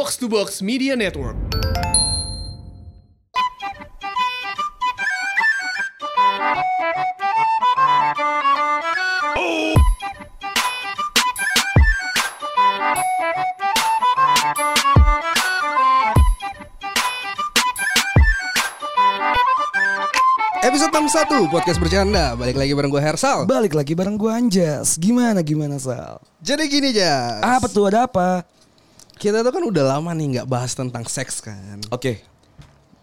Box2Box Media Network. Episode 61 Podcast Bercanda. Balik lagi bareng gue Hersal. Balik lagi bareng gue Anjas. Gimana Sal? Jadi gini Jas. Apa tuh, ada apa? Kita tuh kan udah lama nih gak bahas tentang seks kan. Oke.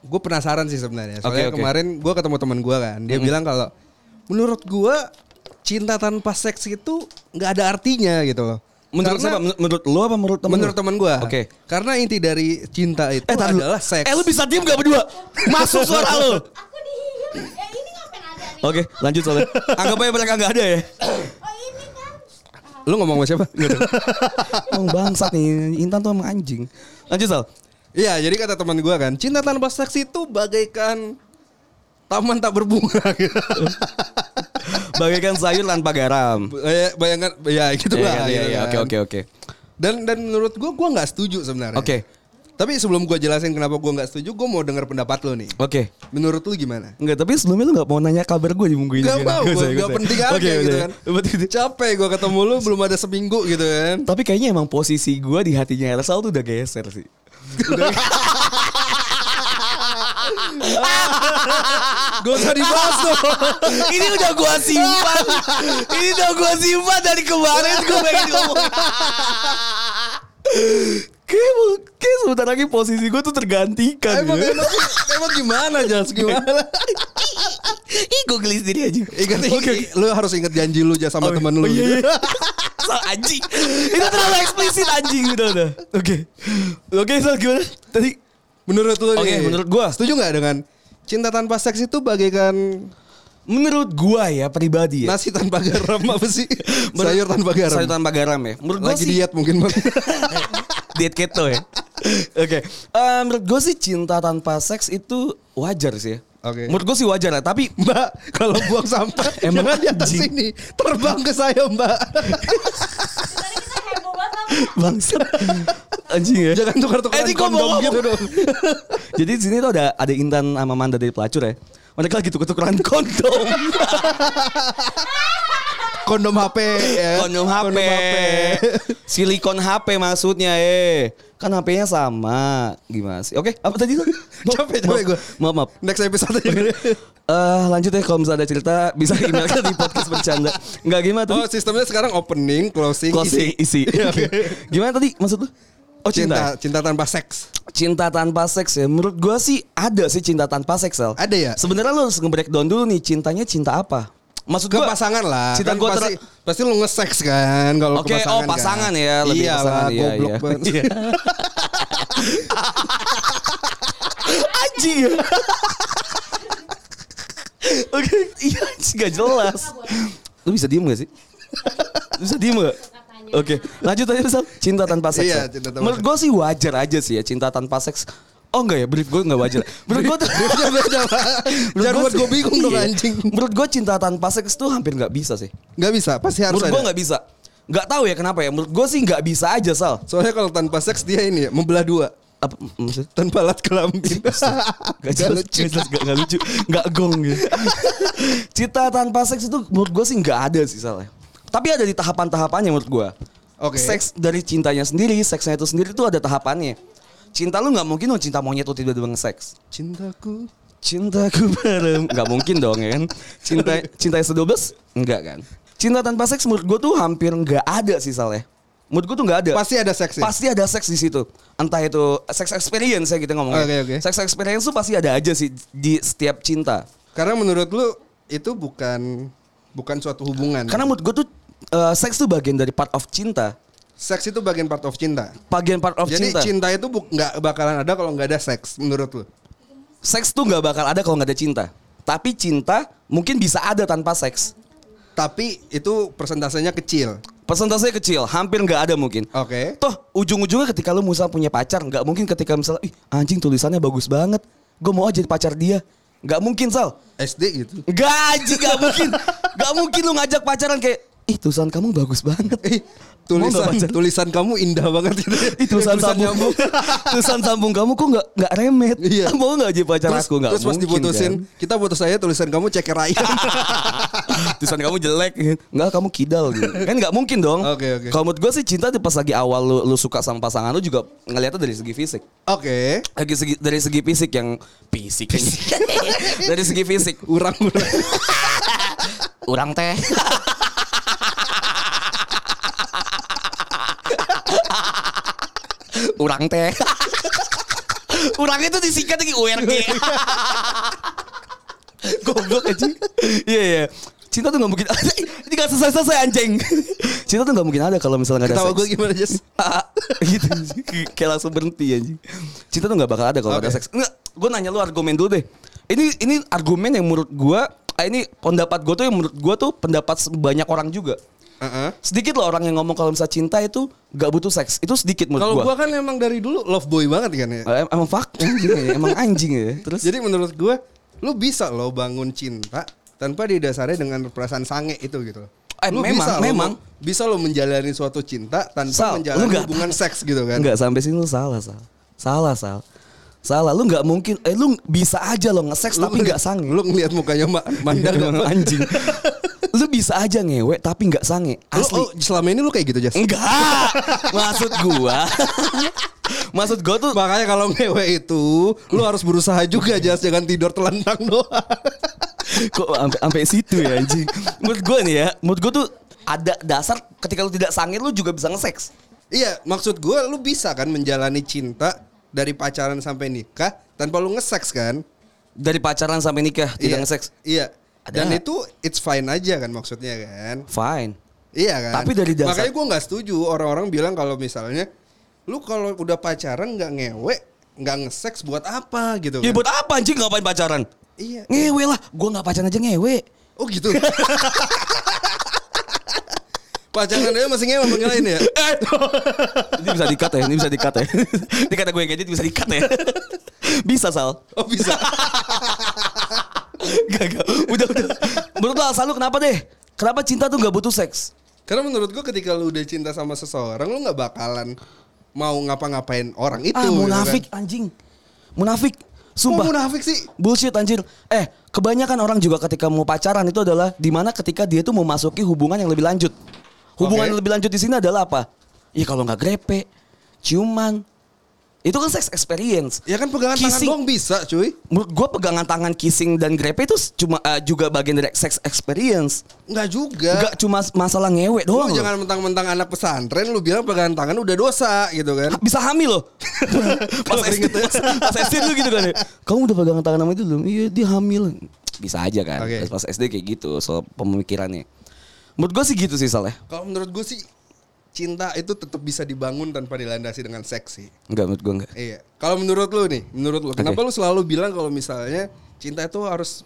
Gue penasaran sih sebenarnya. Soalnya kemarin gue ketemu teman gue kan. Dia bilang kalau menurut gue cinta tanpa seks itu gak ada artinya gitu loh. Menurut siapa? Menurut lo apa menurut temen? Menurut temen gue. Oke. Karena inti dari cinta itu adalah seks. Lo bisa diem gak berdua? Masuk suara lo. Aku dihirup. Ini ngapain ada nih? Oke, lanjut soalnya. Anggap aja mereka gak ada ya. Lu ngomong sama siapa? Emang bangsat nih, Intan tuh emang anjing. Lanjut Sal. Iya, jadi kata teman gue kan, cinta tanpa seks itu bagaikan taman tak berbunga gitu. Bagaikan sayur tanpa garam. Bayangkan, ya gitu lah. Iya, oke. Dan menurut gue gak setuju sebenarnya. Oke. Tapi sebelum gue jelasin kenapa gue gak setuju, gue mau denger pendapat lo nih. Oke. Menurut lo gimana? Enggak, tapi sebelumnya lo gak mau nanya kabar gue di minggu ini. Gak mau, gak penting aja gitu kan. Capek gue ketemu lo belum ada seminggu gitu kan. Tapi kayaknya emang posisi gue di hatinya Hersal tuh udah geser sih. Gak usah dibahas loh. Ini udah gue simpan. Ini udah gue simpan dari kemarin gue pengen ngomong. Kayak sebentar lagi posisi gue tuh tergantikan. Emang gimana Jas? Gimana? Ih gue gelis diri aja. Okay. Lu harus inget janji lu aja sama temen lu. Iya. Sal anjing. Itu terlalu eksplisit anjing udah. Oke Sal, gimana? Tadi menurut lu nih. Oke, menurut gue. Setuju gak dengan cinta tanpa seks itu bagaikan... Menurut gua ya pribadi ya. Nasi tanpa garam apa sih? Sayur tanpa garam. Sayur tanpa garam ya. Menurut gua lagi sih, diet mungkin bang. Diet keto ya. Oke. Menurut gua sih cinta tanpa seks itu wajar sih ya. Okay. Menurut gua sih wajar lah. Tapi mbak kalau buang sampah jangan di atas sini. Terbang ke saya mbak. Bangsat. Anjing ya. Jangan tukar-tukar kondom gitu dong. Jadi di sini tuh ada Intan sama Manda dari pelacur ya. Mereka lagi tuker-tukeran kondom. Kondom HP. Silikon HP maksudnya Kan HP-nya sama. Gimana sih? Oke, apa tadi? Capek gue. Maaf. Next episode aja. Lanjut ya, kalau misalnya ada cerita bisa email ke di podcast bercanda. Enggak gimana tadi? Oh, sistemnya sekarang opening, closing isi. Gimana tadi maksud lu? Oh, cinta tanpa seks. Cinta tanpa seks ya. Menurut gue sih ada sih cinta tanpa seks, Sal. Ada ya? Sebenarnya lo harus nge-breakdown dulu nih, cintanya cinta apa? Maksud gue pasangan lah. Cinta kan gue pasti lo nge-seks kan kalau ke pasangan. Oke, pasangan kan? Ya, lebih pasangan lah, iya. Goblok banget. Iya. Anjing. Oke, iya enggak jelas. Lo bisa diem gak sih? Oke, lanjut aja misal cinta tanpa seks. Iya, cinta tanpa seks. Menurut gue sih wajar aja sih ya cinta tanpa seks. Oh enggak ya, brief gue enggak wajar. Menurut gue tuh jangan buat gue bingung dong anjing. Menurut gue cinta tanpa seks tuh hampir enggak bisa sih. Enggak bisa, pasti harus ada. Menurut gue enggak bisa. Enggak tahu ya kenapa ya. Menurut gue sih enggak bisa aja, Sal. Soalnya kalau tanpa seks dia ini ya, membelah dua. Apa maksudnya? Tanpa alat kelamin. Enggak lucu. Enggak gong gitu. Cinta tanpa seks itu menurut gue sih enggak ada sih, Sal. Tapi ada di tahapan-tahapannya menurut gue. Oke. Seks dari cintanya sendiri, seksnya itu sendiri itu ada tahapannya. Cinta lu nggak mungkin dong cinta monyet tuh tiba-tiba nge-seks. Cintaku bareng. Nggak mungkin dong ya kan. Cinta S12 nggak kan. Cinta tanpa seks menurut gue tuh hampir nggak ada sih Sal ya. Menurut gue tuh nggak ada. Pasti ada seks. Ya? Pasti ada seks di situ. Entah itu seks experience ya kita ngomongnya. Okay. Seks experience tuh pasti ada aja sih di setiap cinta. Karena menurut lu itu bukan suatu hubungan. Karena menurut gue tuh seks itu bagian dari part of cinta. Seks itu bagian part of cinta. Jadi cinta itu nggak bakalan ada kalau nggak ada seks menurut lo. Seks tuh nggak bakal ada kalau nggak ada cinta. Tapi cinta mungkin bisa ada tanpa seks. Tapi itu persentasenya kecil. Hampir nggak ada mungkin. Oke. Toh ujung-ujungnya ketika lo misal punya pacar, nggak mungkin ketika misalnya, ih anjing tulisannya bagus banget, gue mau aja jadi pacar dia. Nggak mungkin Sal. SD gitu. Nggak mungkin. Nggak mungkin lo ngajak pacaran kayak. ih tulisan kamu bagus banget. Ih, tulisan kamu indah banget gitu. Ih, tulisan sambung kamu kok enggak remet. Iya. Mau enggak aja pacar terus, aku enggak mungkin. Terus pas diputusin, kan? Kita putus aja tulisan kamu ceker ayam. Tulisan kamu jelek. Enggak, kamu kidal gitu. Kan enggak mungkin dong. Okay. Kalau menurut gue sih cinta pas lagi awal lu suka sama pasangan lu juga ngelihatnya dari segi fisik. Oke. Okay. Dari segi fisik yang fisik. Dari segi fisik, urang. Urang teh. Urang teh. Urang itu disingkat lagi URG. Goblok aja. Iya. Cinta tuh gak mungkin ada. Ini gak selesai-selesai anjing. Cinta tuh gak mungkin ada kalau misalnya gak ada seks. Ketawa gue gimana Jas? Gitu. Kayak langsung berhenti anjing. Cinta tuh gak bakal ada kalau ada seks. Enggak, gue nanya lu argumen dulu deh. Ini argumen yang menurut gue, ini pendapat gue tuh yang menurut gue tuh pendapat banyak orang juga. Sedikit loh orang yang ngomong kalau misalnya cinta itu gak butuh seks. Itu sedikit menurut gue. Kalau gue kan emang dari dulu love boy banget kan ya. Emang fuck anjing ya. Emang anjing ya. Terus? Jadi menurut gue lu bisa loh bangun cinta tanpa didasari dengan perasaan sange itu gitu. Lu memang bisa lo menjalani suatu cinta tanpa menjalani hubungan seks gitu kan. Enggak, sampai sini lu salah. Salah, lu gak mungkin, lu bisa aja lo nge-seks tapi gak sange. Lu ngeliat mukanya Manda emang anjing. Lu bisa aja ngewe tapi gak sange. Asli. Selama ini lu kayak gitu Jas? Enggak. Maksud gua tuh. Makanya kalau ngewe itu, lu harus berusaha juga Jas. Jangan tidur telentang doang. Kok sampai situ ya anjing. Menurut gua tuh ada dasar ketika lu tidak sange lu juga bisa nge-seks. Iya, maksud gua lu bisa kan menjalani cinta. Dari pacaran sampai nikah tanpa lu nge-seks kan? Dari pacaran sampai nikah tidak nge-seks? Iya. Dan itu it's fine aja kan maksudnya kan? Fine. Iya kan? Tapi dari dasar. Makanya gue gak setuju orang-orang bilang kalau misalnya lu kalau udah pacaran gak ngewe, gak nge-seks buat apa gitu kan? Ya buat apa anjing ngapain pacaran? Iya. Ngewe lah. Gue gak pacaran aja ngewe. Oh gitu? Pacaran dia masih ngewe penggelain ya. Ini bisa di-cut ya. Ini kata gue yang edit bisa di-cut ya. Bisa Sal. Oh bisa. Gak. Udah. Menurut lo alasan lu kenapa deh? Kenapa cinta tuh gak butuh seks? Karena menurut gue ketika lu udah cinta sama seseorang lu gak bakalan mau ngapa-ngapain orang itu. Munafik gitu kan? Anjing. Munafik. Sumpah. Kok munafik sih? Bullshit anjir. Kebanyakan orang juga ketika mau pacaran itu adalah dimana ketika dia tuh memasuki hubungan yang lebih lanjut. Hubungan lebih lanjut di sini adalah apa? Ya kalau nggak grepe, ciuman, itu kan sex experience. Ya kan pegangan kissing. Tangan doang bisa, cuy. Menurut gue pegangan tangan, kissing dan grepe itu cuma juga bagian dari sex experience. Nggak juga. Nggak cuma masalah ngewe doang. Lu jangan mentang-mentang anak pesantren, lu bilang pegangan tangan udah dosa gitu kan? Bisa hamil loh. Pas SD lu gitu kan? Kamu udah pegangan tangan sama itu belum? Iya, dia hamil. Bisa aja kan? Okay. Pas SD kayak gitu soal pemikirannya. Menurut gue sih gitu sih Saleh. Kalau menurut gue sih cinta itu tetap bisa dibangun tanpa dilandasi dengan seksi. Enggak, menurut gue enggak. Iya. Kalau menurut lu nih, kenapa lu selalu bilang kalau misalnya cinta itu harus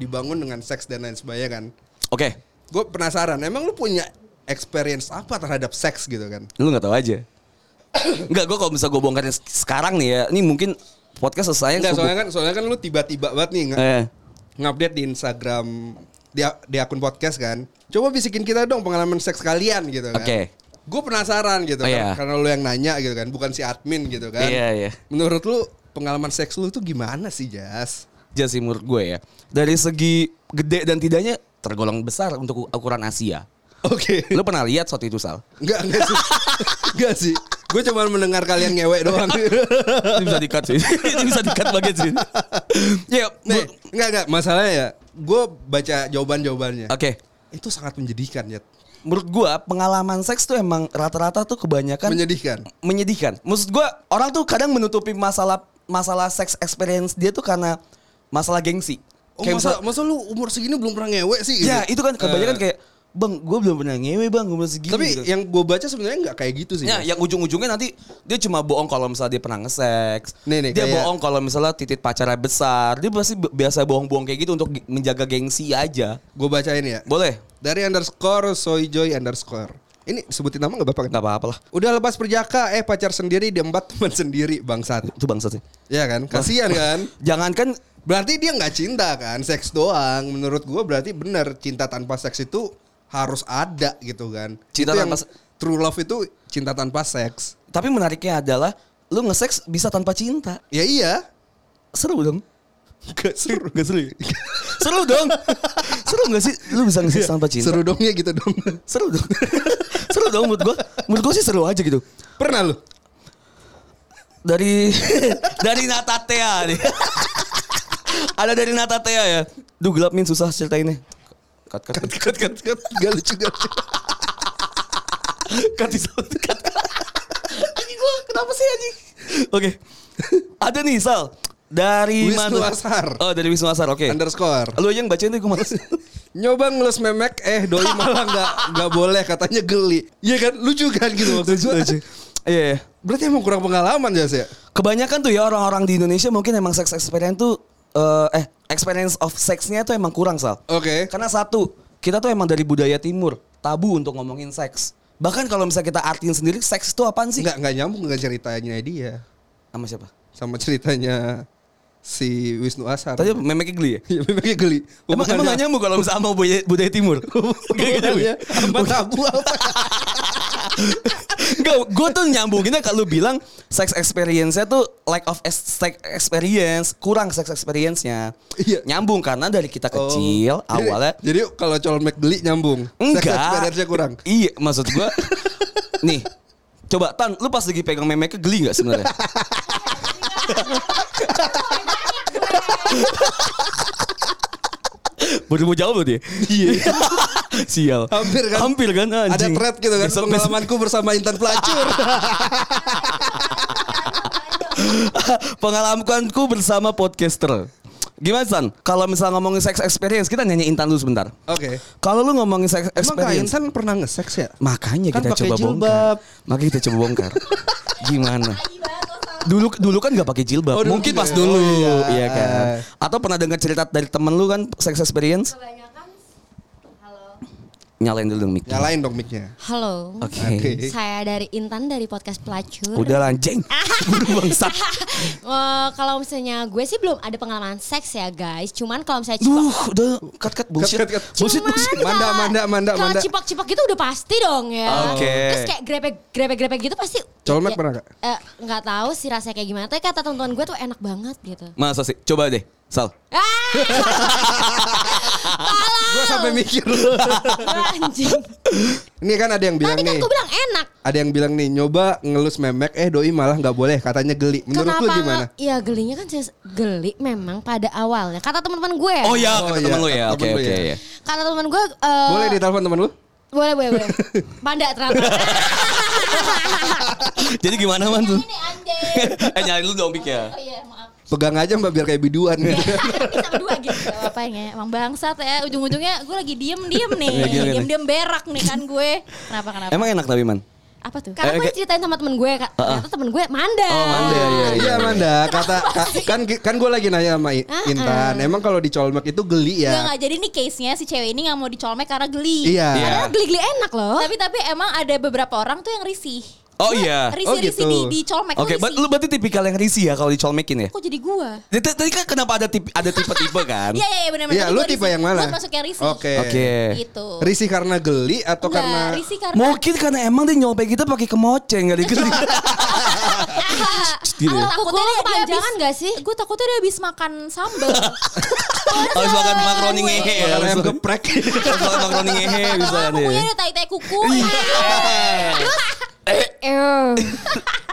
dibangun dengan seks dan lain sebagainya kan? Oke. Gue penasaran, emang lu punya experience apa terhadap seks gitu kan? Lu nggak tahu aja. Enggak, gue kalau bisa gue bongkarin sekarang nih ya, ini mungkin podcast selesai. Enggak, soalnya kan lu tiba-tiba banget nih ngupdate di Instagram. Di akun podcast kan. Coba bisikin kita dong pengalaman seks kalian gitu kan. Oke. Gue penasaran gitu kan. Yeah. Karena lu yang nanya gitu kan. Bukan si admin gitu kan. Iya. Menurut lu pengalaman seks lu tuh gimana sih Jas sih menurut gue ya. Dari segi gede dan tidaknya tergolong besar untuk ukuran Asia. Oke. Lu pernah lihat shot itu Sal? Enggak sih. Gue cuma mendengar kalian ngewek doang. Ini bisa di-cut sih. Ini bisa di-cut banget sih. Ya, enggak masalahnya ya. Gue baca jawabannya. Oke. Itu sangat menjadikan ya. Menurut gue pengalaman seks tuh emang rata-rata tuh kebanyakan menyedihkan. Maksud gue orang tuh kadang menutupi masalah seks experience dia tuh karena masalah gengsi. Oh, masa lu umur segini belum pernah ngewe sih? Ya itu kan kebanyakan kayak bang, gue belum pernah ngewe bang, umur segini. Tapi gitu. Yang gue baca sebenarnya nggak kayak gitu sih. Ya, yang ujung-ujungnya nanti dia cuma bohong kalau misalnya dia pernah nge-seks. Dia bohong kalau misalnya titik pacarnya besar. Dia pasti biasa bohong-bohong kayak gitu untuk menjaga gengsi aja. Gue bacain ya. Boleh. Dari _soyjoy_. Ini sebutin nama nggak apa-apa? Nggak apa-apa lah. Udah lepas perjaka, pacar sendiri, diembat teman sendiri, bangsat. Itu bangsat sih. Iya kan? Kasian kan? Jangankan. Berarti dia nggak cinta kan? Seks doang. Menurut gue berarti benar cinta tanpa seks itu harus ada gitu kan. Cinta tanpa true love itu cinta tanpa seks. Tapi menariknya adalah lu nge-seks bisa tanpa cinta. Ya iya. Seru dong. Gak seru. Seru dong. Seru gak sih lu bisa nge-seks tanpa cinta? Seru dong ya gitu dong. Seru dong menurut gua. Menurut gua sih seru aja gitu. Pernah lu? Dari Natatea nih. Ada dari Natatea ya. Duh gelap min, susah ceritainnya. Cut. Gak lucu. Cut. Anjing gua, kenapa sih anjing? Oke. Ada nih Sal. Dari Wisnu Ashar. Oh, dari Wisnu Ashar. Oke. Okay. Underscore. Lu aja yang bacain deh, gua malas. Nyoba ngelus memek doi malah enggak boleh katanya geli. Iya kan? Lucu kan gitu maksudnya. Iya. Berarti emang kurang pengalaman Jas ya? Kebanyakan tuh ya orang-orang di Indonesia mungkin emang seks experience tuh experience of seksnya tuh emang kurang Sal. Oke. Okay. Karena satu, kita tuh emang dari budaya timur, tabu untuk ngomongin seks. Bahkan kalau misalnya kita artiin sendiri seks itu apaan sih? Enggak nyambung dengan ceritanya dia. Sama siapa? Sama ceritanya si Wisnu Ashar. Tadi memeknya geli ya? Iya, memeknya geli. Emang gak nyambung kalau misalnya sama budaya timur? Gak nyambung ya? Emang tabu apa? Enggak, gue tuh nyambunginnya kalau bilang sex experience-nya tuh lack of sex experience, kurang sex experience-nya. Iya. Nyambung karena dari kita kecil awalnya. Jadi kalau colmek geli nyambung. Enggak. Sex experience-nya kurang. Iya, maksud gue. Nih, coba Tan, lu pas lagi pegang memeknya geli nggak sebenarnya? Baru mau jawab loh dia. Iya. Sial. Hampir kan anjing. Ada thread gitu kan. Pengalamanku bersama Intan pelacur. Pengalamanku bersama podcaster. Gimana San? Kalau misal ngomongin sex experience, kita nyanyi Intan dulu sebentar. Oke. Okay. Kalau lu ngomongin sex experience, Intan pernah nge-sex ya? Makanya kan kita coba bongkar. Makanya kita coba bongkar. Gimana? Dulu kan gak pakai jilbab. Oh, mungkin pas dulu. Iya kan. Atau pernah dengar cerita dari temen lu kan sex experience? Kebanyakan. Halo. Nyalain dong mic-nya. Halo. Okay. Saya dari Intan dari podcast Pelacur. Udah lanceng. Buru bangsat. Kalau misalnya gue sih belum ada pengalaman seks ya guys. Cuman kalau misalnya cipak. Udah cut bullshit. Bullshit. Manda. Kalau cipak-cipak gitu udah pasti dong ya. Okay. Terus kayak grepe gitu pasti. Colmek ya, pernah gak? Gak tahu sih rasanya kayak gimana. Tapi kata teman-teman gue tuh enak banget gitu. Masa sih? Coba deh, Sal. Gue sampai mikir. Anjing. Ini kan ada yang bilang nih. Tadi kan gue bilang enak. Ada yang bilang nih, nyoba ngelus memek, doi malah gak boleh. Katanya geli. Menurut lu gimana? Iya gelinya kan geli memang pada awalnya. Kata teman-teman gue. Oh iya, kata teman lu ya. Oke. Ya. Kata teman gue. Boleh ditelepon teman lu? Boleh. Manda terlalu. Jadi gimana man tuh? Nyalain lu dong mic ya. Oh iya, maaf. Pegang aja mbak biar kayak biduan. Iya, kita berdua gitu. Apanya? Emang bangsat ya. Ujung-ujungnya gue lagi diem nih. Diem berak nih kan gue. Kenapa? Emang enak tapi man. Apa tuh? Karena gue ceritain sama temen gue, ternyata temen gue Manda. Oh Manda, iya Manda. Kan gue lagi nanya sama Intan, emang kalau dicolmek itu geli ya? Enggak, jadi ini case-nya si cewek ini gak mau dicolmek karena geli. Iya. Karena geli-geli enak loh. Tapi emang ada beberapa orang tuh yang risih. Oh iya. Risi-risi dicolmek. Oke, lu berarti tipikal yang risih ya kalau dicolmekin ya? Kok jadi gua? Tadi kan kenapa ada tipe-tipe kan? Iya benar-benar. Iya, lu tipe yang mana? Gua masuk yang risih. Oke. Gitu. Risih karena geli atau karena? Mungkin karena emang dia nyolpek kita pakai kemoceng enggak digeli. Aku takutnya dia panjangan enggak sih? Gua takutnya dia habis makan sambal. Habis makan makaroni ngehe. Habis geprek. Makan makaroni ngehe bisa nih. Kukunya dia tai-tai kuku.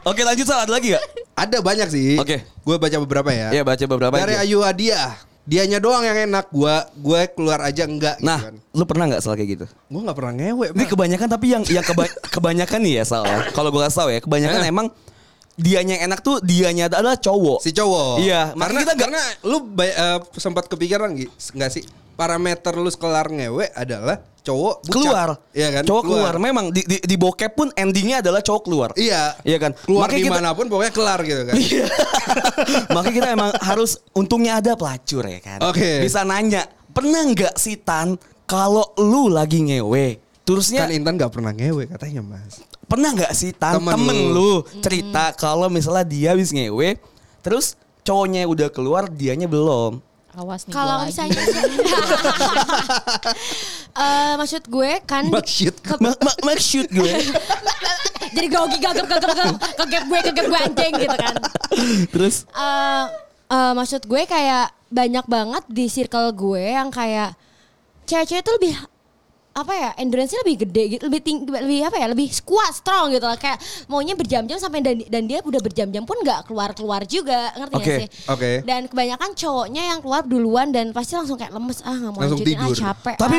Oke lanjut Sal, ada lagi gak? Ada banyak sih. Oke. Gue baca beberapa ya. Iya baca beberapa. Dari Ayu Adia. Dianya doang yang enak. Gue keluar aja enggak. Nah gitu kan. Lu pernah gak Sal kayak gitu? Gue gak pernah ngewe. Ini kebanyakan tapi yang kebanyakan nih ya Sal. Kalau gue kasih tau ya. Kebanyakan emang dianya yang enak tuh dianya adalah cowok. Si cowok. Iya. Karena lu sempat kepikiran gak sih? Parameter lu kelar ngewe adalah cowok bucat. Keluar. Iya kan? Cowok keluar. Memang di bokep pun endingnya adalah cowok keluar. Iya. Iya kan? Keluar dimanapun pokoknya kelar gitu kan. Iya. Makanya kita emang harus untungnya ada pelacur ya kan. Oke. Bisa nanya, pernah gak sih Tan kalau lu lagi ngewe? Terusnya kan Intan gak pernah ngewe katanya mas. Pernah gak sih Tan temen lu cerita kalau misalnya dia habis ngewe. Terus cowoknya udah keluar dianya belum. Awas nih kalau misalnya maksud gue kan maksud gue jadi grogi kegep gue anjing gitu kan. Terus maksud gue kayak banyak banget di circle gue yang kayak cewek-cewek itu lebih apa ya, endurance-nya lebih gede gitu, lebih kuat, strong gitu lah. Kayak maunya berjam-jam sampai dan dia udah berjam-jam pun enggak keluar-keluar juga, ngerti enggak sih? Okay. Dan kebanyakan cowoknya yang keluar duluan dan pasti langsung kayak lemes, enggak mau lanjutin, capek. Tapi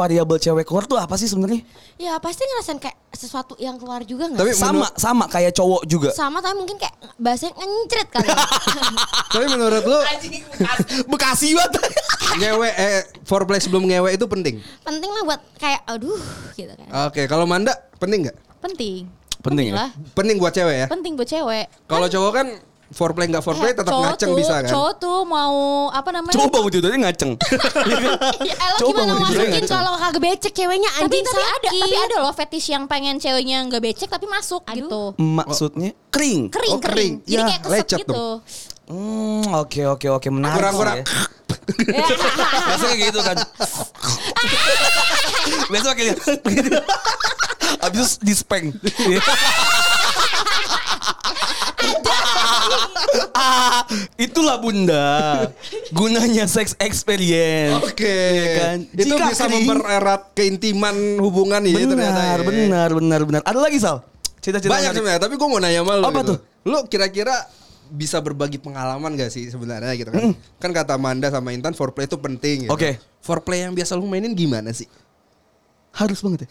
variabel cewek keluar tuh apa sih sebenarnya? Ya pasti ngerasain kayak sesuatu yang keluar juga enggak? Tapi sama kayak cowok juga. Sama tapi mungkin kayak bahasanya ngencret kali. Tapi menurut lu Bekasi banget. Ngewe foreplay sebelum ngewe itu penting lah buat kayak aduh gitu kan. Oke, kalau Manda penting nggak? Penting ya? Lah. Penting buat cewek ya? Penting buat cewek. Kalau cowok kan foreplay nggak foreplay tetap ngaceng tuh, bisa kan? Cowok tuh mau apa namanya? Coba mau tidurnya ngaceng. Ya elah gimana masukin kalau kagak becek ceweknya anjing sakit. Tapi ada loh fetish yang pengen ceweknya nggak becek tapi masuk gitu. Maksudnya kering. Jadi ya, kayak keset gitu. Oke, menarik. Kurang. Biasanya gitu kan. Biasanya kayak gitu. Abis itu dispeng. Itulah bunda gunanya sex experience. Oke. Kan? Itu jika bisa mempererat keintiman hubungan ya. Benar. Ada lagi Sal? Cita-cita banyak sebenarnya. Tapi gue mau nanya sama lo. Apa gitu tuh? Lo kira-kira bisa berbagi pengalaman gak sih sebenarnya gitu kan? Kan kata Manda sama Intan foreplay itu penting gitu. Oke. Foreplay yang biasa lu mainin gimana sih? Harus banget ya.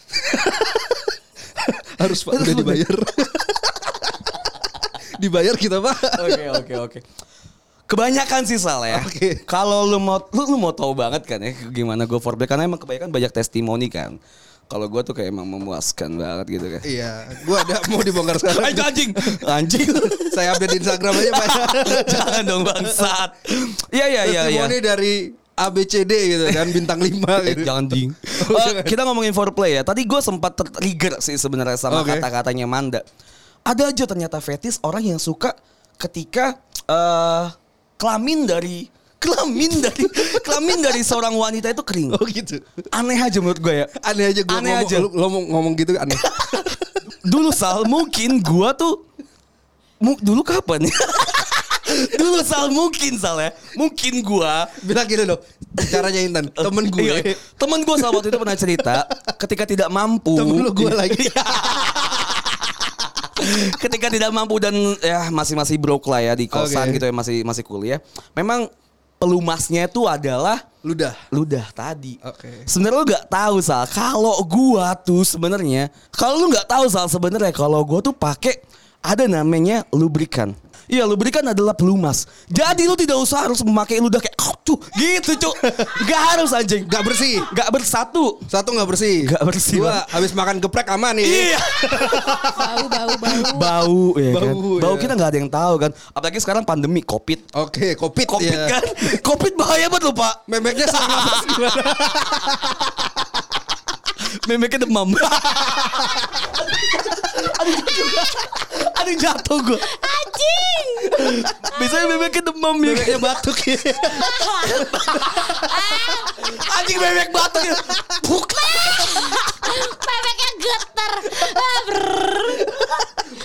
Harus Pak, udah dibayar. Dibayar kita Pak. Oke. Kebanyakan sih Sal ya. Okay. Kalau lu mau tahu banget kan ya gimana gue foreplay, karena emang kebanyakan banyak testimoni kan. Kalau gue tuh kayak emang memuaskan banget gitu kan. Iya, gue ada mau dibongkar sekarang. Ayo anjing. Saya update di Instagram aja Pak. Jangan dong bangsat. Iya. Testimoni dari ABCD gitu kan, bintang 5 gitu. Jangan ding. Kita ngomongin foreplay ya. Tadi gue sempat trigger sih sebenarnya sama kata-katanya Manda. Ada aja ternyata fetish orang yang suka ketika kelamin dari seorang wanita itu kering. Oh gitu. Aneh aja menurut gue ya. Aneh aja. Lo mau ngomong gitu aneh. Dulu Sal mungkin gue tuh dulu kapan ya? Mungkin gue bilang gitu loh. Caranya Intan. Temen gue Sal waktu itu pernah cerita ketika tidak mampu. Temen gue lagi. Ketika tidak mampu dan ya masih broke lah ya di kosan gitu ya, masih kuliah. Memang pelumasnya itu adalah ludah tadi. Okay. Sebenarnya lu nggak tahu Sal. Kalau lu nggak tahu Sal sebenarnya kalau gua tuh pakai ada namanya lubrikan. Iya, lubrikan adalah pelumas. Jadi lu tidak usah harus memakai ludah kayak gitu. Gak harus anjing. Gak bersih. Gak bersatu. Satu gak bersih. Gua habis makan geprek aman nih. Iya. Bau ya kan. Bau kita gak ada yang tahu kan. Apalagi sekarang pandemi Covid. Oke, Covid ya. Kan. Covid bahaya banget loh Pak. Memeknya sangat gimana. Memeknya demam. Aduh jatuh gue. Anjing. Biasanya bebeknya demam ya. Bebeknya batuk ya. Anjing bebek batuk ya. Bebeknya geter.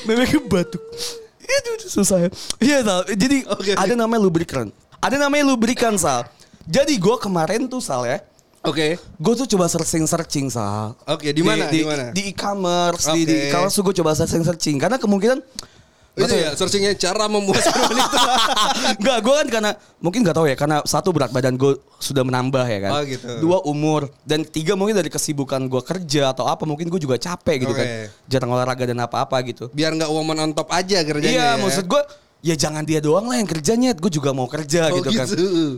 Bebeknya batuk. Itu susah ya. Iya Sal. Jadi ada namanya lubrikan. Sal. Jadi gue kemarin tuh Sal ya. Oke. Gue tuh coba searching Sal. Oke, di mana? Di e-commerce, di e-commerce gue coba searching karena kemungkinan itu ya searchingnya cara memuaskan wanita. Enggak, gue kan karena mungkin enggak tahu ya, karena satu berat badan gue sudah menambah ya kan. Oh, gitu. Dua umur dan tiga mungkin dari kesibukan gue kerja atau apa, mungkin gue juga capek gitu kan. Jarang olahraga dan apa-apa gitu. Biar enggak woman on top aja kerjanya. Iya, maksud gue ya jangan dia doang lah yang kerjanya, gue juga mau kerja gitu kan.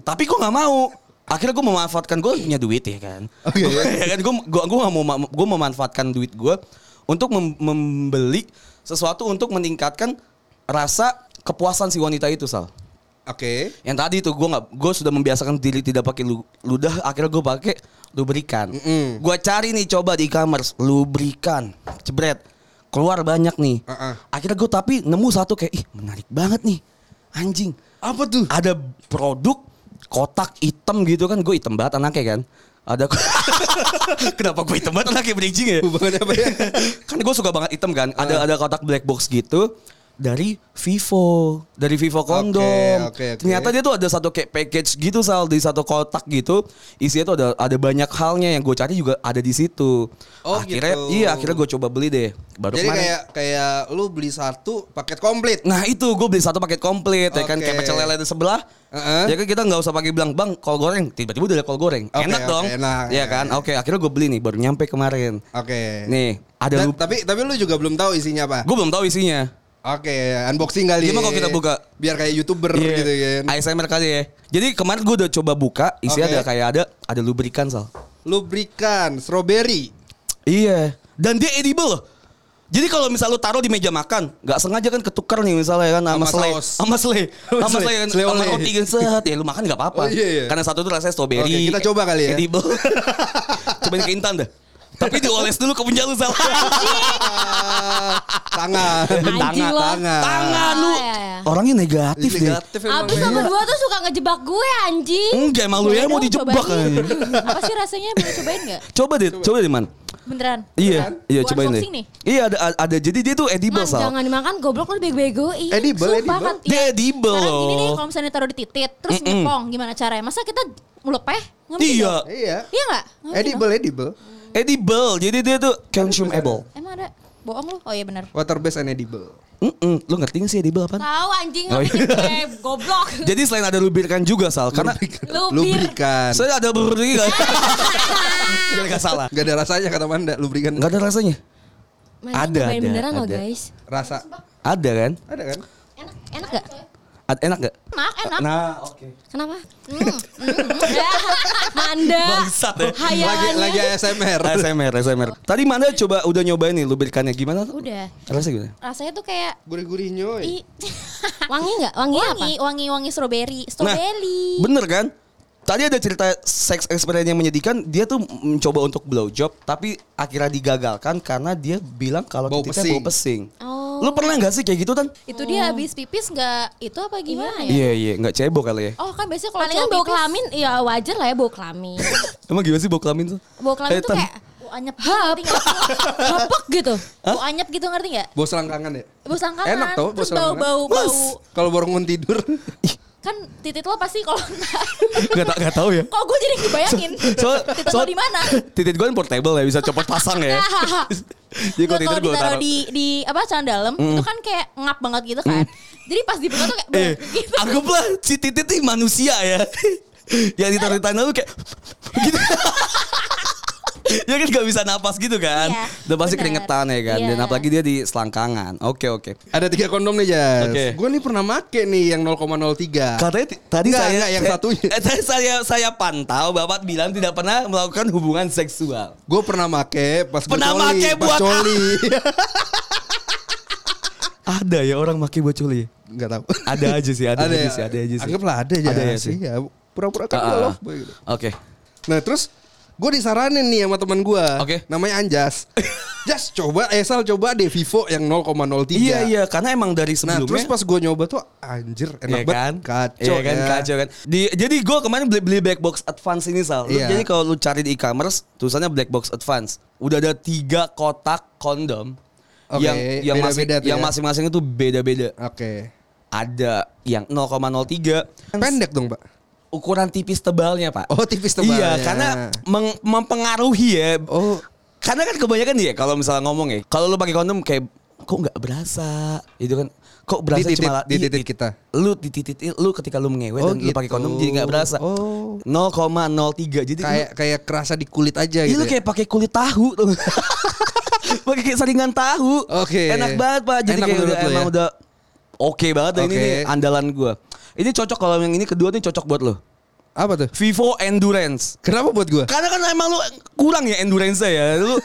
Tapi gue enggak mau. Akhirnya gue memanfaatkan, gue punya duit ya kan. Oke. Ya kan gue memanfaatkan duit gue untuk membeli sesuatu untuk meningkatkan rasa kepuasan si wanita itu Sal. Oke. Yang tadi itu gue sudah membiasakan diri tidak pakai ludah, akhirnya gue pakai lubrikan. Gue cari nih coba di e-commerce lubrikan, jebret. Keluar banyak nih. Akhirnya gue tapi nemu satu kayak menarik banget nih. Anjing. Apa tuh? Ada produk kotak hitam gitu kan, gue hitam banget anaknya kan. Ada kenapa gue hitam banget lagi bridging ya? Hubungannya apa ya? Kan gue suka banget hitam kan. Ada kotak black box gitu dari Vivo kondom. Okay. Ternyata dia tuh ada satu kayak package gitu Sal, di satu kotak gitu. Isinya tuh ada banyak halnya yang gue cari juga ada di situ. Oh, akhirnya gitu. Iya, akhirnya gue coba beli deh. Baru jadi kemarin. kayak lu beli satu paket komplit. Nah, itu gue beli satu paket komplit ya kan kayak pecel lele di sebelah. Ya kan kita enggak usah pakai bilang, "Bang, kol goreng." Tiba-tiba udah ada kol goreng. Enak dong. Enak, ya kan? Enak. Oke, akhirnya gue beli nih baru nyampe kemarin. Nih, ada tapi lu juga belum tahu isinya apa? Gue belum tahu isinya. Oke, unboxing kali. Gimana kalau kita buka? Biar kayak YouTuber gitu kan. ASMR kali ya. Jadi kemarin gue udah coba buka, isinya ada lubrikan Sal. Lubrikan, strawberry. Iya. Dan dia edible. Jadi kalau misal lu taruh di meja makan, nggak sengaja kan ketukar nih misalnya kan sama selai kan sama roti kan set. Ya lu makan nggak apa-apa. Karena satu itu rasanya strawberry. Oke, kita coba kali ya. Edible. Cobain ke Intan dah. Tapi dioles dulu ke penjala salah. Tangan lu. Orangnya negatif deh. Abis sama gue tuh suka ngejebak gue anjing. Enggak emang lu ya mau dijebak. Apa sih rasanya boleh cobain gak? Coba deh man. Beneran? Iya cobain deh. Iya ada jadi dia tuh edible Sal. Jangan dimakan goblok lu bego-begoin. Edible. Dia edible loh. Karena gini nih kalau misalnya taruh di titik terus ngepong gimana caranya? Masa kita melepeh? Iya gak? Edible. Edible, jadi dia tuh consumable. Emang ada? Bohong lu? Oh iya benar. Water based and edible. Lu ngerti gak sih edible apaan? Tahu anjing, goblok. Jadi selain ada lubrikan juga Sal, karena lubrikan. Saya ada berarti enggak salah. Enggak ada rasanya kata Manda, lubrikan. Enggak ada rasanya. Ada. Beneran loh guys. Rasa. Ada kan? Enak enggak? Enak. Nah, oke. Kenapa? Manda. Bangsat ya. Lagi ASMR. Tadi Manda coba udah nyobain nih lubrikannya gimana? Udah. Rasanya gimana? Rasanya tuh kayak gurih-gurih nyoy. Wangi enggak? Wangi strawberry. Nah, bener kan? Tadi ada cerita seks eksperimen yang menyedihkan, dia tuh mencoba untuk blow job tapi akhirnya digagalkan karena dia bilang kalau titiknya bau pesing. Lu pernah gak sih kayak gitu kan? Itu dia habis pipis gak itu apa gimana ya? Iya gak cebok kali ya. Oh kan biasanya kalau cowok bau kelamin ya wajar lah ya bau kelamin. Emang gimana sih bau kelamin tuh? Bau kelamin tuh kayak bau anyep gitu ngerti gak? Hapek gitu. Bau anyep gitu ngerti gak? Bau selangkangan ya? Bau selangkangan. Enak tau bau selangkangan. Bau. Kalau bangun tidur. Kan titik lo pasti kalau nggak tahu ya. Kok gue jadi ngebayangin titik lo di mana? Titik gue kan portable ya bisa copot pasang ya. Jadi kalau gue taruh di apa celana dalam itu kan kayak ngap banget gitu kan. Jadi pas dibuka tuh kayak gitu. Anggaplah si titik itu manusia ya. Yang ditaruh di tanah lu kayak gitu. Dia kan gak bisa napas gitu kan. Iya, udah pasti keringetan ya kan. Iya. Dan apalagi dia di selangkangan. Oke. Ada 3 kondom nih Jas. Okay. Gue nih pernah make nih yang 0,03. Katanya tadi yang satunya. Saya pantau Bapak bilang tidak pernah melakukan hubungan seksual. Gue pernah make pas coli. Ada ya orang make buat coli? Gak tahu. Ada aja sih. Anggaplah ada aja sih. Ya, pura-pura kan love boy gitu. Oke. Nah terus gue disaranin nih sama teman gue, namanya Anjas. Jas coba deh Vivo yang 0,03. Iya karena emang dari sebelumnya. Nah terus pas gue nyoba tuh anjir enak banget. Kacau kan. Jadi gue kemarin beli Black Box Advance ini Sal. Jadi kalau lu cari di e-commerce tulisannya Black Box Advance. Udah ada 3 kotak kondom yang masing-masing itu beda-beda. Ada yang 0,03. Pendek dong Pak. Ukuran tipis tebalnya Pak. Oh tipis tebalnya. Iya karena mempengaruhi ya. Oh. Karena kan kebanyakan ya kalau misalnya ngomong ya. Kalau lu pakai kondom kayak kok nggak berasa. Itu kan. Kok berasa cuma di titik kita. Lu di titik lu ketika lu mengewe dan lu pakai kondom jadi nggak berasa. Oh. 0,03 jadi kayak kerasa di kulit aja gitu. Iya lu kayak pakai kulit tahu. Pakai saringan tahu. Enak banget Pak. Jadi enak kayak udah banget ini nih, andalan gue. Ini cocok kalau yang ini kedua nih cocok buat lo. Apa tuh? Vivo Endurance. Kenapa buat gue? Karena kan emang lo kurang ya endurance-nya ya. Lo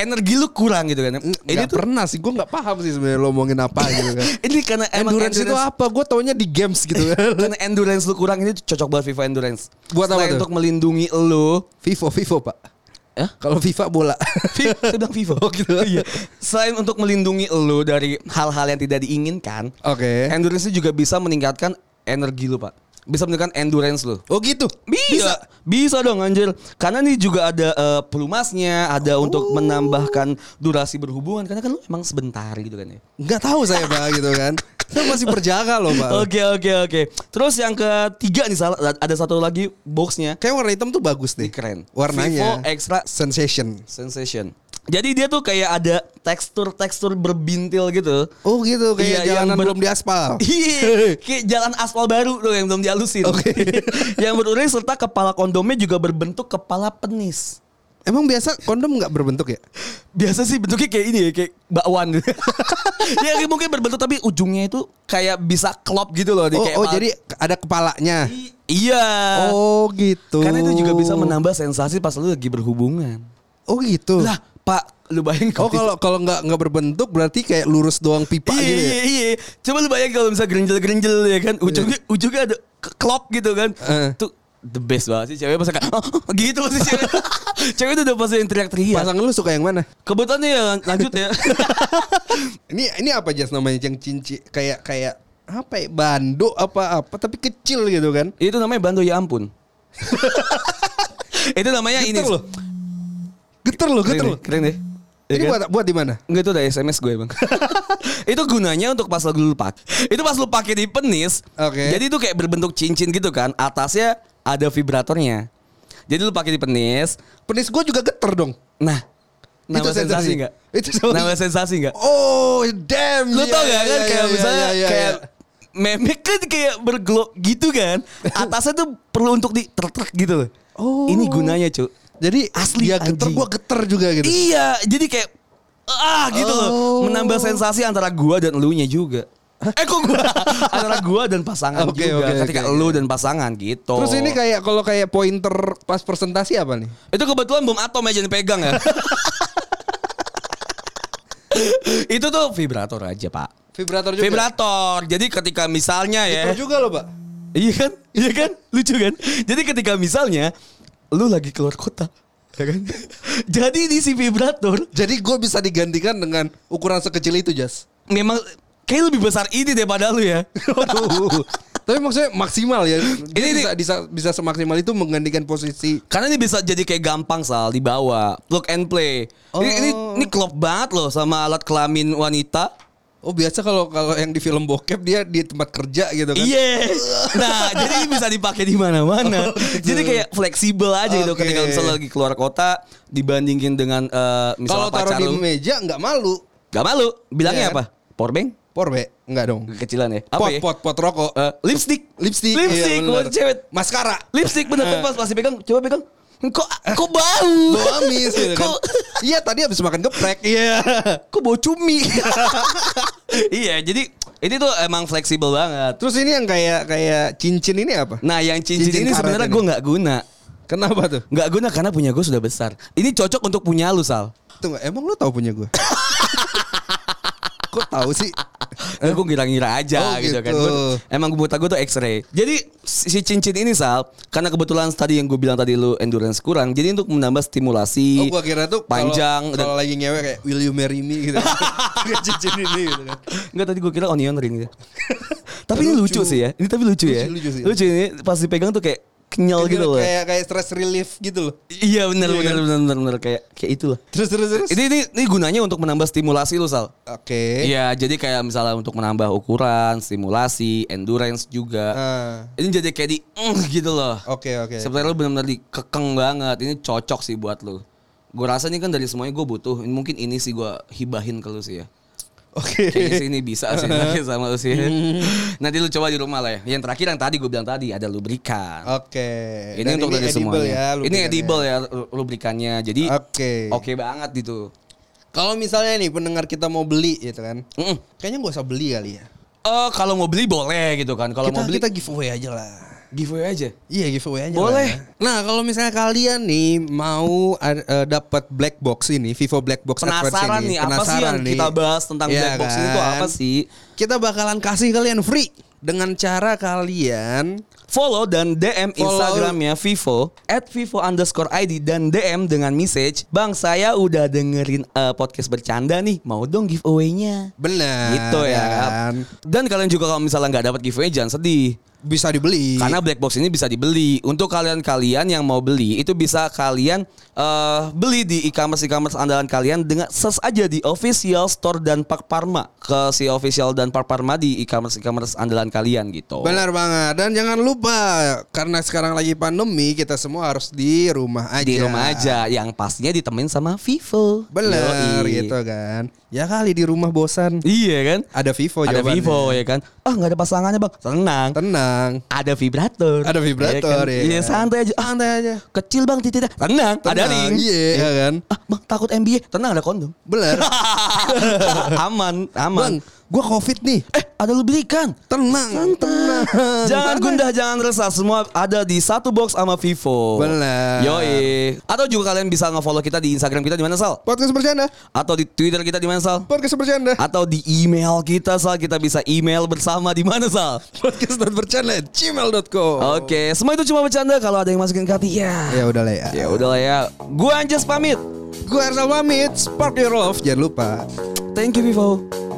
energi lo kurang gitu kan. Ini pernah sih gue enggak paham sih sebenarnya lo ngomongin apa gitu kan. Ini karena endurance itu apa? Gue taunya di games gitu kan. Karena endurance lo kurang ini cocok buat Vivo Endurance. Buat apa tuh? Untuk melindungi lo. Vivo Pak. Kalau FIFA bola, saya bilang FIFA. Iya. Selain untuk melindungi lo dari hal-hal yang tidak diinginkan, endurance juga bisa meningkatkan energi lo Pak. bisa menunjukkan endurance lo. Oh gitu? Bisa. Bisa dong anjir. Karena ini juga ada pelumasnya, ada untuk menambahkan durasi berhubungan. Karena kan lo emang sebentar gitu kan ya. Nggak tahu saya Pak gitu kan. Saya masih berjaga loh Pak. Oke. Terus yang ketiga nih ada satu lagi boxnya. Kayak warna hitam tuh bagus nih. Keren. Warnanya. Vivo Extra Sensation. Jadi dia tuh kayak ada tekstur berbintil gitu. Oh gitu, kayak jalanan belum diaspal. Iya, kayak jalan aspal baru loh yang belum dihalusin. Okay. Yang berurai serta kepala kondomnya juga berbentuk kepala penis. Emang biasa kondom gak berbentuk ya? Biasa sih bentuknya kayak ini ya, kayak bakwan. Ya mungkin berbentuk tapi ujungnya itu kayak bisa klop gitu loh. Oh jadi ada kepalanya? Iya. Oh gitu. Karena itu juga bisa menambah sensasi pas lu lagi berhubungan. Oh gitu. Lah Pak, lu bayangin kalau nggak berbentuk berarti kayak lurus doang pipa gitu. Iya. Coba lu bayangin kalau misalnya gerinjel-gerinjel ya kan, ujungnya ada klop gitu kan. Tuh the best banget sih cewek pas kayak gitu sih cewek. Cewek itu udah pasti yang teriak-teriak. Pasangan lu suka yang mana? Kebetulan ya lanjut ya. Ini apa Jas namanya yang cinci kayak apa ya? Bando apa tapi kecil gitu kan. Itu namanya bando ya ampun. Itu namanya gitu ini. Loh. Geter loh. Keren deh. Ini kan? buat di mana? Enggak, itu udah SMS gue bang. Itu gunanya untuk pas lu pakai. Itu pas lu pakai di penis. Okay. Jadi itu kayak berbentuk cincin gitu kan. Atasnya ada vibratornya. Jadi lu pakai di penis. Penis gue juga geter dong. Nah. Nambah sensasi enggak? Nambah sensasi enggak? Oh damn. Lu tau gak kan kayak misalnya kayak meme kan kayak berglow gitu kan. Atasnya tuh perlu untuk di tertek gitu loh. Oh. Ini gunanya cuy. Jadi asli dia geter, gue geter juga gitu. Iya, jadi kayak gitu loh. Menambah sensasi antara gue dan elunya juga. Kok gue? Antara gue dan pasangan juga. Ketika elu dan pasangan gitu. Terus ini kayak kalau kayak pointer pas presentasi apa nih? Itu kebetulan bom atom aja dipegang ya. Itu tuh vibrator aja Pak. Vibrator juga? Vibrator, jadi ketika misalnya ya. Itu juga loh Pak. Iya kan? Lucu kan? Jadi ketika misalnya lu lagi keluar kota, ya kan? Jadi ini si vibrator. Jadi gue bisa digantikan dengan ukuran sekecil itu, Jas. Memang kayak lebih besar ini daripada lu ya. Tapi maksudnya maksimal ya. Ini bisa semaksimal itu menggantikan posisi. Karena ini bisa jadi kayak gampang Sal dibawa, plug and play. Oh. Ini klop banget loh sama alat kelamin wanita. Oh biasa kalau yang di film bokep dia di tempat kerja gitu kan. Iya. Nah jadi bisa dipakai di mana-mana. Gitu. Jadi kayak fleksibel aja gitu ketika misalnya lagi keluar kota dibandingin dengan misalnya pacar lu. Kalau taruh di meja nggak malu. Nggak malu. Bilangnya apa? Powerbank? Powerbank? Enggak dong. Kecilan ya. Apa pot, ya? Pot rokok. Lipstick. Iya, cewek. Maskara. Lipstick bener. Pas masih pegang. Coba pegang. Kok bau amis gitu kan. Iya tadi habis makan geprek. Iya. Kok bau cumi. Iya jadi ini tuh emang fleksibel banget. Terus ini yang kayak cincin ini apa? Nah yang cincin ini sebenarnya gue gak guna. Kenapa tuh? Gak guna karena punya gue sudah besar. Ini cocok untuk punya lu Sal. Tuh emang lu tahu punya gue? Kok tahu sih? Gue ngira-ngira aja gitu kan. Emang buta gue tuh X-ray. Jadi si cincin ini Sal, karena kebetulan tadi yang gue bilang tadi lu endurance kurang, jadi untuk menambah stimulasi. Gue kira tuh panjang. Kalau lagi ngewe kayak will you marry me gitu. Cincin ini gitu kan. Enggak, tadi gue kira onion ring gitu. Tapi ini lucu sih ya. Ini tapi lucu ya. Lucu ini pas dipegang tuh kayak kenyal gitu loh. Kayak stress relief gitu loh. Iya benar kayak itulah. Terus. Ini gunanya untuk menambah stimulasi lo Sal. Oke. Iya, jadi kayak misalnya untuk menambah ukuran, stimulasi, endurance juga. Ini jadi kayak di gitu loh. Oke. Sebenarnya lo benar-benar dikekang banget. Ini cocok sih buat lo. Gue rasa ini kan dari semuanya gue butuh. Mungkin ini sih gue hibahin ke lo sih ya. Oke. Kayaknya sih ini bisa sih pakai sama lu sih. Nanti lu coba di rumah lah ya. Yang terakhir yang tadi gue bilang tadi ada lubrikan. Oke. Ini untuk dari semua. Ini edible ya lubrikannya. Jadi oke banget gitu. Kalau misalnya nih pendengar kita mau beli gitu kan. Kayaknya gak usah beli kali ya. Kalau mau beli boleh gitu kan. Kalau mau beli kita giveaway aja lah. Giveaway aja? Iya giveaway aja. Boleh. Nah kalau misalnya kalian nih mau dapat Black Box ini, Vivo Black Box Advance ini. Penasaran nih apa sih yang kita bahas tentang Black Box ini tuh apa sih? Kita bakalan kasih kalian free dengan cara kalian follow dan DM Instagramnya Vivo @Vivo_ID dan DM dengan message, Bang saya udah dengerin podcast bercanda nih, mau dong giveaway-nya. Bener. Gitu ya kan. Dan kalian juga kalau misalnya gak dapat giveaway jangan sedih. Bisa dibeli. Karena Black Box ini bisa dibeli. Untuk kalian-kalian yang mau beli, itu bisa kalian beli di e-commerce andalan kalian dengan search aja di official store dan Pak Parma. Ke si official dan Pak Parma di e-commerce andalan kalian gitu. Benar banget. Dan jangan lupa, karena sekarang lagi pandemi, kita semua harus di rumah aja. Di rumah aja. Yang pastinya ditemenin sama Vivo. Benar gitu kan. Ya kali di rumah bosan. Iya kan. Ada Vivo jawabannya. Ada Vivo ya kan. Ah gak ada pasangannya bang. Tenang. Tenang. Ada vibrator ya, kan? Ya. Santai aja. Kecil bang titiknya. Tenang. Ada ring. Iya kan. Ah, bang takut MBA. Tenang ada kondom. Bener. Aman. Bang, gua COVID nih. Ada lubrikan. Tenang. Jangan gundah, jangan resah. Semua ada di satu box sama Vivo. Bener. Yoi. Atau juga kalian bisa nge-follow kita di Instagram kita di mana Sal? Podcast Bercanda. Atau di Twitter kita di mana Sal? Podcast Bercanda. Atau di email kita Sal. Kita bisa email bersama di mana Sal? podcast.bercanda@gmail.com. Oke, semua itu cuma bercanda. Kalau ada yang masukin ke hati ya udahlah ya. Gua Anjas pamit. Gua Hersal pamit. Spark your love. Jangan lupa. Thank you Vivo.